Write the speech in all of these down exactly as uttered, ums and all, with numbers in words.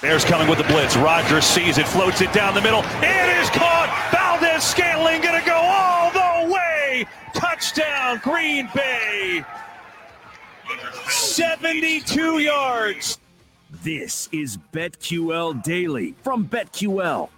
Bears coming with the blitz. Rodgers sees it, floats it down the middle. It is caught. Valdez-Scantling going to go all the way. Touchdown, Green Bay. seventy-two yards. This is BetQL Daily from BetQL.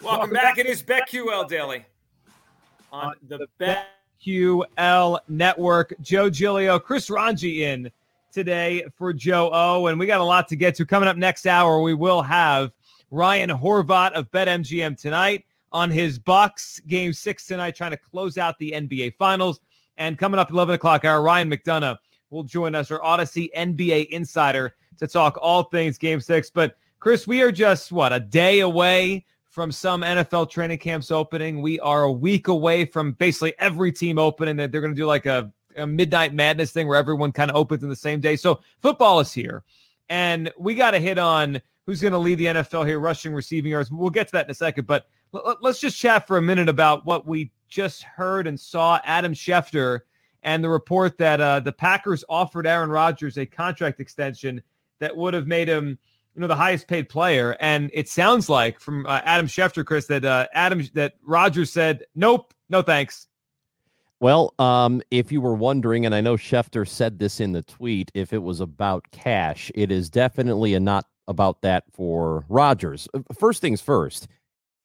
Welcome back. It is BetQL Daily on the BetQL Network. Joe Giglio, Chris Ranji in today for Joe O. And we got a lot to get to. Coming up next hour, we will have Ryan Horvat of BetMGM tonight on his Bucks game six tonight, trying to close out the N B A Finals. And coming up at eleven o'clock hour, Ryan McDonough will join us, our Odyssey N B A insider, to talk all things game six. But, Chris, we are just, what, a day away from some N F L training camps opening. We are a week away from basically every team opening. They're going to do like a, a midnight madness thing where everyone kind of opens in the same day. So football is here, and we got to hit on who's going to lead the N F L here, rushing, receiving yards. We'll get to that in a second, but l- let's just chat for a minute about what we just heard and saw. Adam Schefter and the report that uh, the Packers offered Aaron Rodgers a contract extension that would have made him, you know, the highest paid player. And it sounds like from uh, Adam Schefter, Chris, that uh, Adam, that Rodgers said, nope, no thanks. Well, um, if you were wondering, and I know Schefter said this in the tweet, if it was about cash, it is definitely a not about that for Rodgers. First things first,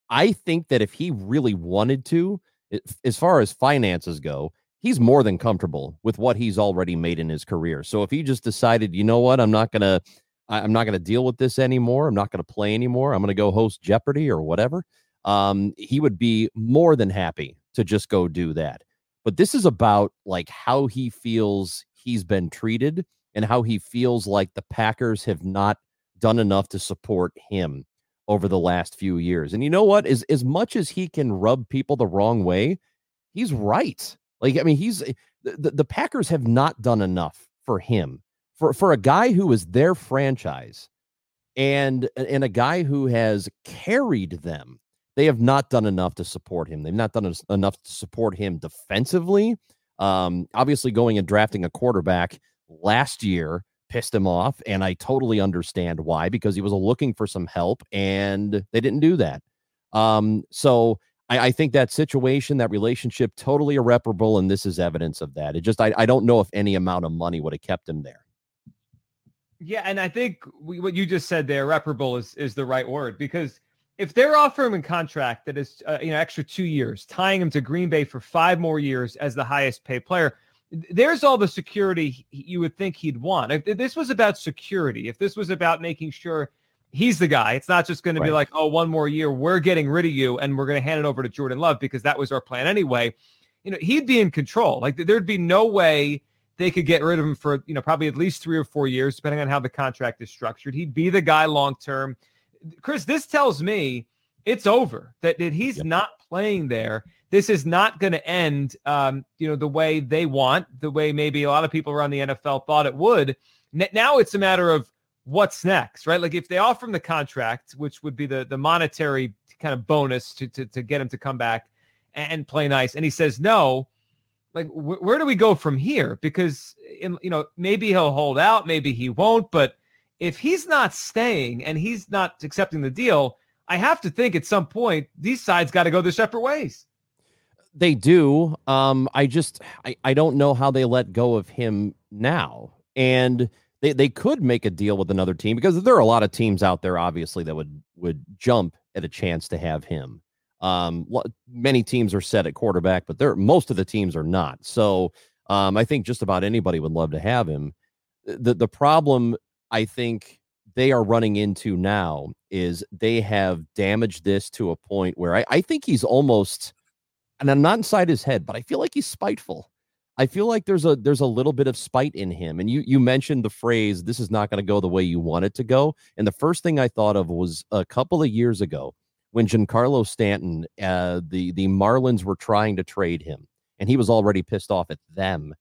I think that if he really wanted to, as far as finances go, he's more than comfortable with what he's already made in his career. So if he just decided, you know what, I'm not going to, I'm not going to deal with this anymore. I'm not going to play anymore. I'm going to go host Jeopardy or whatever. Um, he would be more than happy to just go do that. But this is about like how he feels he's been treated and how he feels like the Packers have not done enough to support him over the last few years. And you know what? As, as much as he can rub people the wrong way, he's right. Like, I mean, he's the, the Packers have not done enough for him. For for a guy who is their franchise and, and a guy who has carried them, they have not done enough to support him. They've not done enough to support him defensively. Um, obviously, going and drafting a quarterback last year pissed him off, and I totally understand why, because he was looking for some help, and they didn't do that. Um, so I, I think that situation, that relationship, totally irreparable, and this is evidence of that. It just I, I don't know if any amount of money would have kept him there. Yeah, and I think we, what you just said there, irreparable, is, is the right word, because if they're offering him a contract that is uh, you know, extra two years, tying him to Green Bay for five more years as the highest paid player, there's all the security you would think he'd want. If this was about security, if this was about making sure he's the guy, it's not just going to be like, oh, one more year, we're getting rid of you and we're going to hand it over to Jordan Love because that was our plan anyway. You know, he'd be in control. Like there'd be no way they could get rid of him for, you know, probably at least three or four years, depending on how the contract is structured. He'd be the guy long-term. Chris, this tells me it's over, that, that he's yep. not playing there. This is not going to end, um, you know, the way they want, the way maybe a lot of people around the N F L thought it would. Now it's a matter of what's next, right? Like if they offer him the contract, which would be the, the monetary kind of bonus to, to, to get him to come back and play nice, and he says no, like, where do we go from here? Because, you know, maybe he'll hold out, maybe he won't. But if he's not staying and he's not accepting the deal, I have to think at some point these sides got to go their separate ways. They do. Um, I just I, I don't know how they let go of him now. And they, they could make a deal with another team, because there are a lot of teams out there, obviously, that would would jump at a chance to have him. Um, many teams are set at quarterback, but they're, most of the teams are not. So, um, I think just about anybody would love to have him. The The problem I think they are running into now is they have damaged this to a point where I, I think he's almost, and I'm not inside his head, but I feel like he's spiteful. I feel like there's a, there's a little bit of spite in him. And you, you mentioned the phrase, this is not going to go the way you want it to go. And the first thing I thought of was a couple of years ago, when Giancarlo Stanton, uh, the, the Marlins were trying to trade him, and he was already pissed off at them.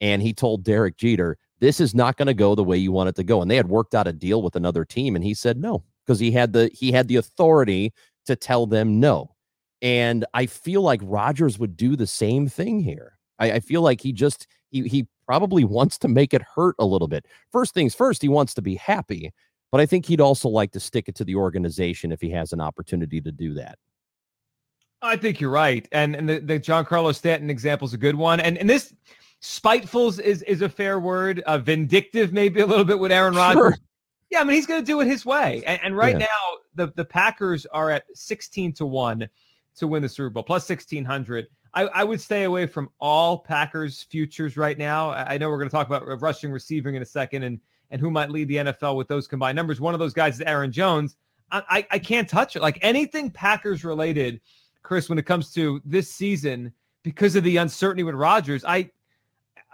And he told Derek Jeter, this is not going to go the way you want it to go. And they had worked out a deal with another team, and he said no, because he had the, he had the authority to tell them no. And I feel like Rodgers would do the same thing here. I, I feel like he just, he, he probably wants to make it hurt a little bit. First things first, he wants to be happy, but I think he'd also like to stick it to the organization if he has an opportunity to do that. I think you're right. And and the, the Giancarlo Stanton example is a good one. And and this spitefuls is, is a fair word. Uh, vindictive, maybe a little bit with Aaron Rodgers. Sure. Yeah, I mean, he's going to do it his way. And, and right yeah. now, the, the Packers are at sixteen to one to win the Super Bowl, plus sixteen hundred. I, I would stay away from all Packers futures right now. I, I know we're going to talk about rushing, receiving in a second, and and who might lead the N F L with those combined numbers. One of those guys is Aaron Jones. I, I, I can't touch it. Like anything Packers related, Chris, when it comes to this season, because of the uncertainty with Rodgers, I,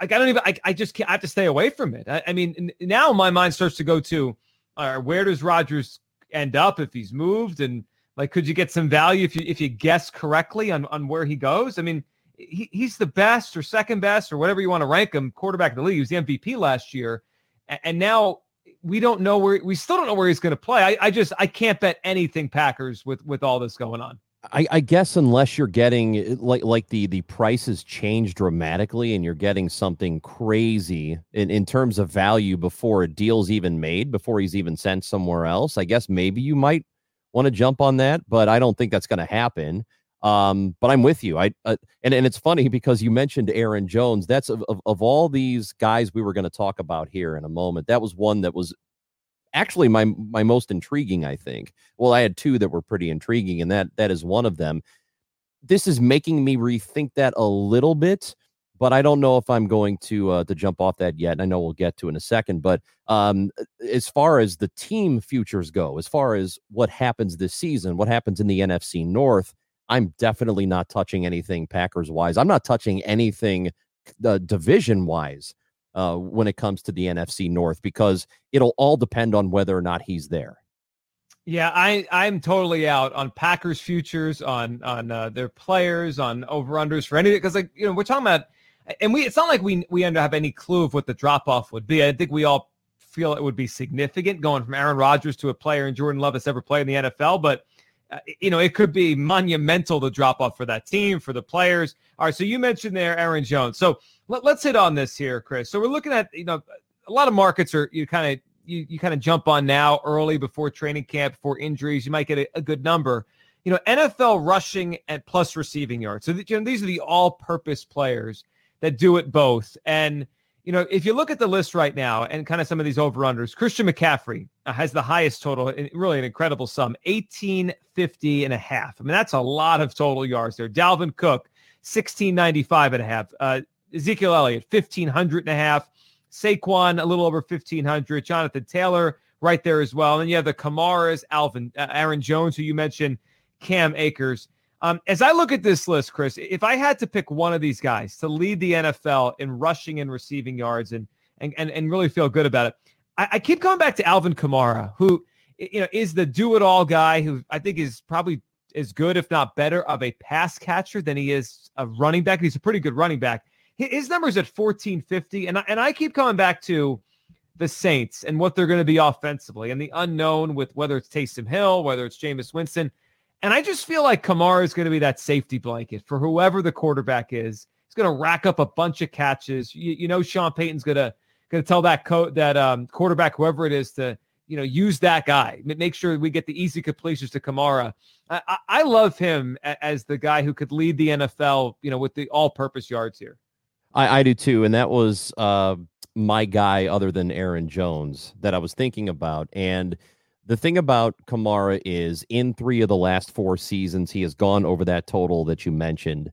I, I don't even. I, I just can't. I have to stay away from it. I, I mean, now my mind starts to go to, uh, where does Rodgers end up if he's moved, and like, could you get some value if you if you guess correctly on, on where he goes? I mean, he, he's the best or second best or whatever you want to rank him quarterback of the league. He was the M V P last year, and, and now we don't know where we still don't know where he's going to play. I, I just I can't bet anything Packers with with all this going on. I, I guess unless you're getting like like the the prices change dramatically and you're getting something crazy in, in terms of value before a deal's even made, before he's even sent somewhere else, I guess maybe you might want to jump on that, but I don't think that's going to happen. Um, but I'm with you. I uh, and, and it's funny because you mentioned Aaron Jones. That's of, of, of all these guys we were going to talk about here in a moment, that was one that was actually my my most intriguing, I think. Well, I had two that were pretty intriguing, and that that is one of them. This is making me rethink that a little bit, but I don't know if I'm going to uh, to jump off that yet. And I know we'll get to in a second, but um, as far as the team futures go, as far as what happens this season, what happens in the N F C North, I'm definitely not touching anything Packers-wise. I'm not touching anything uh, division-wise uh, when it comes to the N F C North, because it'll all depend on whether or not he's there. Yeah, I, I'm totally out on Packers futures, on on uh, their players, on over-unders for anything, because like you know we're talking about. And we it's not like we we have any clue of what the drop-off would be. I think we all feel it would be significant going from Aaron Rodgers to a player and Jordan Love that's ever played in the N F L. But, uh, you know, it could be monumental, the drop-off for that team, for the players. All right, so you mentioned there Aaron Jones. So let, let's hit on this here, Chris. So we're looking at, you know, a lot of markets are you kind of you, you kind of jump on now early before training camp, before injuries. You might get a, a good number. You know, N F L rushing and plus receiving yards. So, you know, these are the all-purpose players that do it both. And, you know, if you look at the list right now and kind of some of these over-unders, Christian McCaffrey uh, has the highest total, really an incredible sum, eighteen fifty and a half. I mean, that's a lot of total yards there. Dalvin Cook, sixteen ninety-five and a half. Uh, Ezekiel Elliott, fifteen hundred and a half. Saquon, a little over fifteen hundred. Jonathan Taylor right there as well. And then you have the Kamaras, Alvin, uh, Aaron Jones, who you mentioned, Cam Akers. Um, as I look at this list, Chris, if I had to pick one of these guys to lead the N F L in rushing and receiving yards and and and, and really feel good about it, I, I keep coming back to Alvin Kamara, who you know is the do-it-all guy, who I think is probably as good, if not better, of a pass catcher than he is a running back. He's a pretty good running back. His number's at fourteen fifty, and I, and I keep coming back to the Saints and what they're going to be offensively and the unknown with whether it's Taysom Hill, whether it's Jameis Winston. And I just feel like Kamara is going to be that safety blanket for whoever the quarterback is. He's going to rack up a bunch of catches. You, you know, Sean Payton's going to going to tell that co- that um, quarterback, whoever it is, to you know use that guy. Make sure we get the easy completions to Kamara. I, I, I love him as the guy who could lead the N F L, you know, with the all-purpose yards here. I, I do too, and that was uh, my guy, other than Aaron Jones, that I was thinking about, and. The thing about Kamara is in three of the last four seasons, he has gone over that total that you mentioned.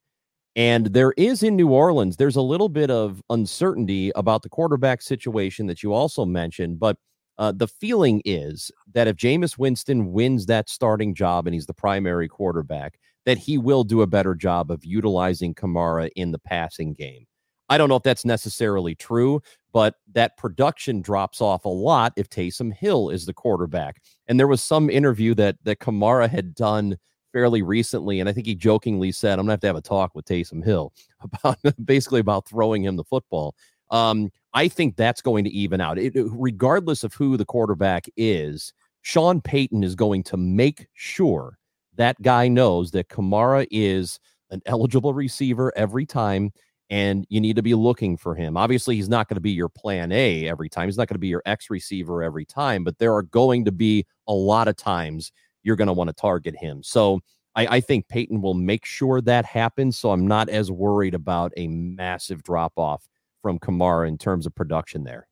And there is in New Orleans, there's a little bit of uncertainty about the quarterback situation that you also mentioned. But uh, the feeling is that if Jameis Winston wins that starting job and he's the primary quarterback, that he will do a better job of utilizing Kamara in the passing game. I don't know if that's necessarily true, but that production drops off a lot if Taysom Hill is the quarterback. And there was some interview that that Kamara had done fairly recently, and I think he jokingly said, I'm going to have to have a talk with Taysom Hill about basically about throwing him the football. Um, I think that's going to even out. It, regardless of who the quarterback is, Sean Payton is going to make sure that guy knows that Kamara is an eligible receiver every time. and you need to be looking for him. Obviously, he's not going to be your plan A every time. He's not going to be your X receiver every time, but there are going to be a lot of times you're going to want to target him. So I, I think Payton will make sure that happens, so I'm not as worried about a massive drop-off from Kamara in terms of production there.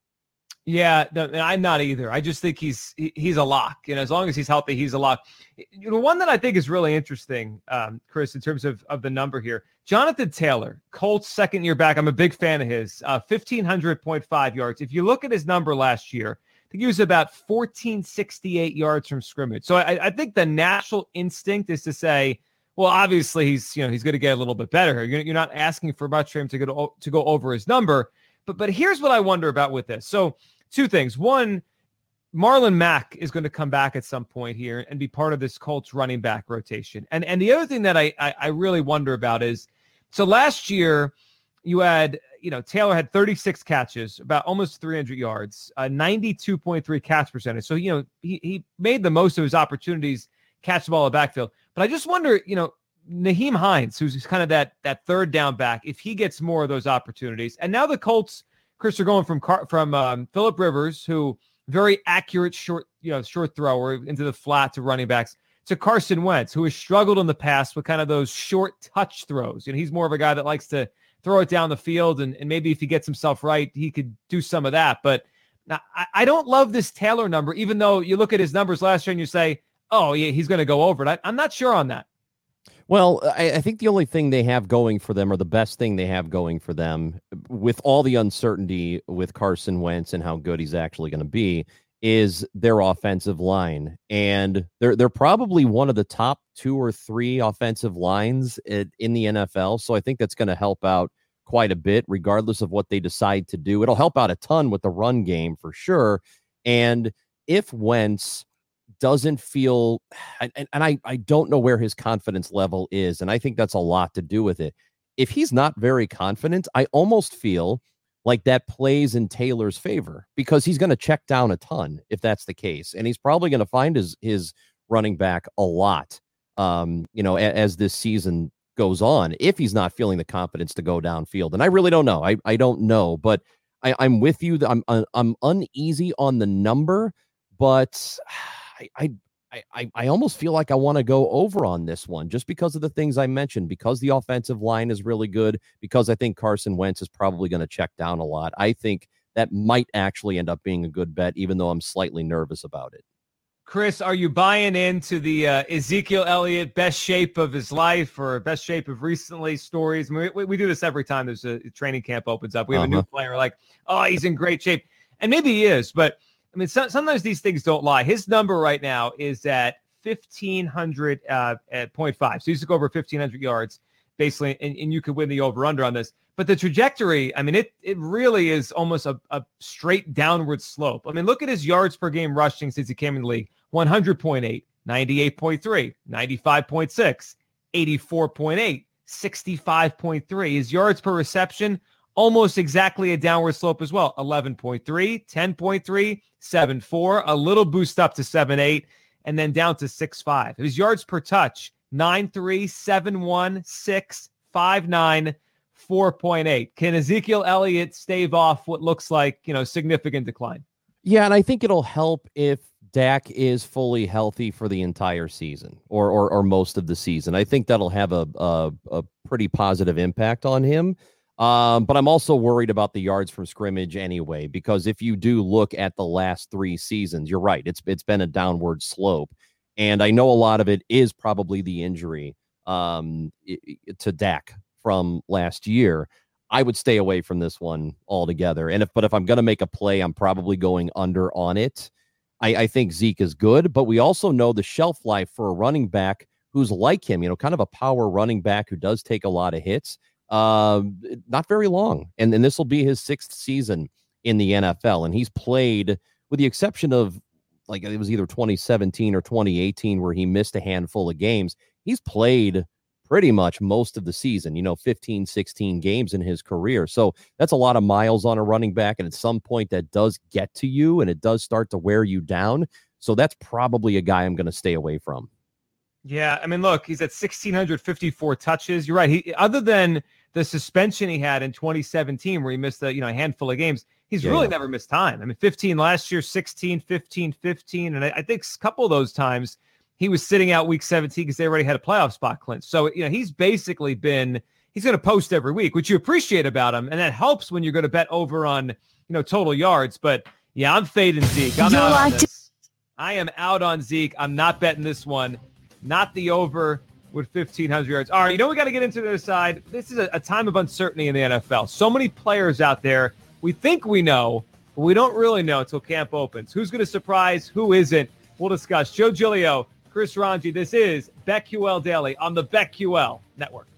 Yeah, no, I'm not either. I just think he's he, he's a lock. You know, as long as he's healthy, he's a lock. You know, one that I think is really interesting, um, Chris, in terms of, of the number here, Jonathan Taylor, Colts second year back. I'm a big fan of his. Uh, fifteen hundred point five yards. If you look at his number last year, I think he was about fourteen sixty-eight yards from scrimmage. So I, I think the natural instinct is to say, well, obviously he's you know he's going to get a little bit better. You're, you're not asking for much for him to go to, to go over his number. But but here's what I wonder about with this. So two things. One, Marlon Mack is going to come back at some point here and be part of this Colts running back rotation. And and the other thing that I I, I really wonder about is, so last year you had, you know, Taylor had thirty-six catches, about almost three hundred yards, uh, ninety-two point three catch percentage. So, you know, he, he made the most of his opportunities, catch the ball in the backfield. But I just wonder, you know, Naheem Hines, who's kind of that that third down back, if he gets more of those opportunities. And now the Colts, Chris, are going from Car- from um, Phillip Rivers, who very accurate short you know short thrower into the flat to running backs, to Carson Wentz, who has struggled in the past with kind of those short touch throws. You know, he's more of a guy that likes to throw it down the field, and, and maybe if he gets himself right, he could do some of that. But now, I, I don't love this Taylor number, even though you look at his numbers last year and you say, oh, yeah, he's going to go over it. I, I'm not sure on that. Well, I, I think the only thing they have going for them, or the best thing they have going for them, with all the uncertainty with Carson Wentz and how good he's actually going to be, is their offensive line. And they're they're probably one of the top two or three offensive lines at, in the N F L. So I think that's going to help out quite a bit, regardless of what they decide to do. It'll help out a ton with the run game for sure. And if Wentz doesn't feel, and, and I, I don't know where his confidence level is, and I think that's a lot to do with it. If he's not very confident, I almost feel like that plays in Taylor's favor, because he's going to check down a ton if that's the case. And he's probably going to find his, his running back a lot, um, you know, as, as this season goes on, if he's not feeling the confidence to go downfield. And I really don't know. I, I don't know, but I, I'm with you. I'm, I'm uneasy on the number, but I, I, I, I almost feel like I want to go over on this one, just because of the things I mentioned, because the offensive line is really good, because I think Carson Wentz is probably going to check down a lot. I think that might actually end up being a good bet, even though I'm slightly nervous about it. Chris, are you buying into the uh, Ezekiel Elliott best shape of his life, or best shape of recently stories? I mean, we, we do this every time there's a training camp opens up. We have uh-huh. a new player like, oh, he's in great shape. And maybe he is, but I mean, so, sometimes these things don't lie. His number right now is at fifteen hundred uh, at point five. So he used to go over fifteen hundred yards, basically, and, and you could win the over-under on this. But the trajectory, I mean, it it really is almost a, a straight downward slope. I mean, look at his yards per game rushing since he came in the league. one hundred point eight, ninety-eight point three, ninety-five point six, eighty-four point eight, sixty-five point three. His yards per reception, almost exactly a downward slope as well. eleven point three, ten point three, seven point four, a little boost up to seven point eight, and then down to six point five. His yards per touch, nine point three, seven point one, six, five point nine, four point eight. Can Ezekiel Elliott stave off what looks like, you know, significant decline? Yeah, and I think it'll help if Dak is fully healthy for the entire season, or or, or most of the season. I think that'll have a a, a pretty positive impact on him. Um, but I'm also worried about the yards from scrimmage anyway, because if you do look at the last three seasons, you're right. It's it's been a downward slope. And I know a lot of it is probably the injury um, to Dak from last year. I would stay away from this one altogether. And if, but if I'm going to make a play, I'm probably going under on it. I, I think Zeke is good, but we also know the shelf life for a running back who's like him, you know, kind of a power running back who does take a lot of hits. Uh, not very long. And then this will be his sixth season in the N F L. And he's played, with the exception of, like, it was either twenty seventeen or twenty eighteen where he missed a handful of games. He's played pretty much most of the season, you know, fifteen, sixteen games in his career. So that's a lot of miles on a running back. And at some point that does get to you, and it does start to wear you down. So that's probably a guy I'm going to stay away from. Yeah. I mean, look, he's at one thousand six hundred fifty-four touches. You're right. He, other than the suspension he had in twenty seventeen where he missed a, you know, a handful of games. He's yeah. really never missed time. I mean, fifteen last year, sixteen, fifteen, fifteen. And I, I think a couple of those times he was sitting out week seventeen because they already had a playoff spot clinched. So, you know, he's basically been, he's going to post every week, which you appreciate about him. And that helps when you're going to bet over on, you know, total yards. But yeah, I'm fading Zeke. I'm you out like on this. To- I am out on Zeke. I'm not betting this one. Not the over with fifteen hundred yards. All right, you know we got to get into the other side. This is a, a time of uncertainty in the N F L. So many players out there. We think we know, but we don't really know until camp opens. Who's going to surprise? Who isn't? We'll discuss. Joe Giglio, Chris Ranji. This is BetQL Daily on the BetQL Network.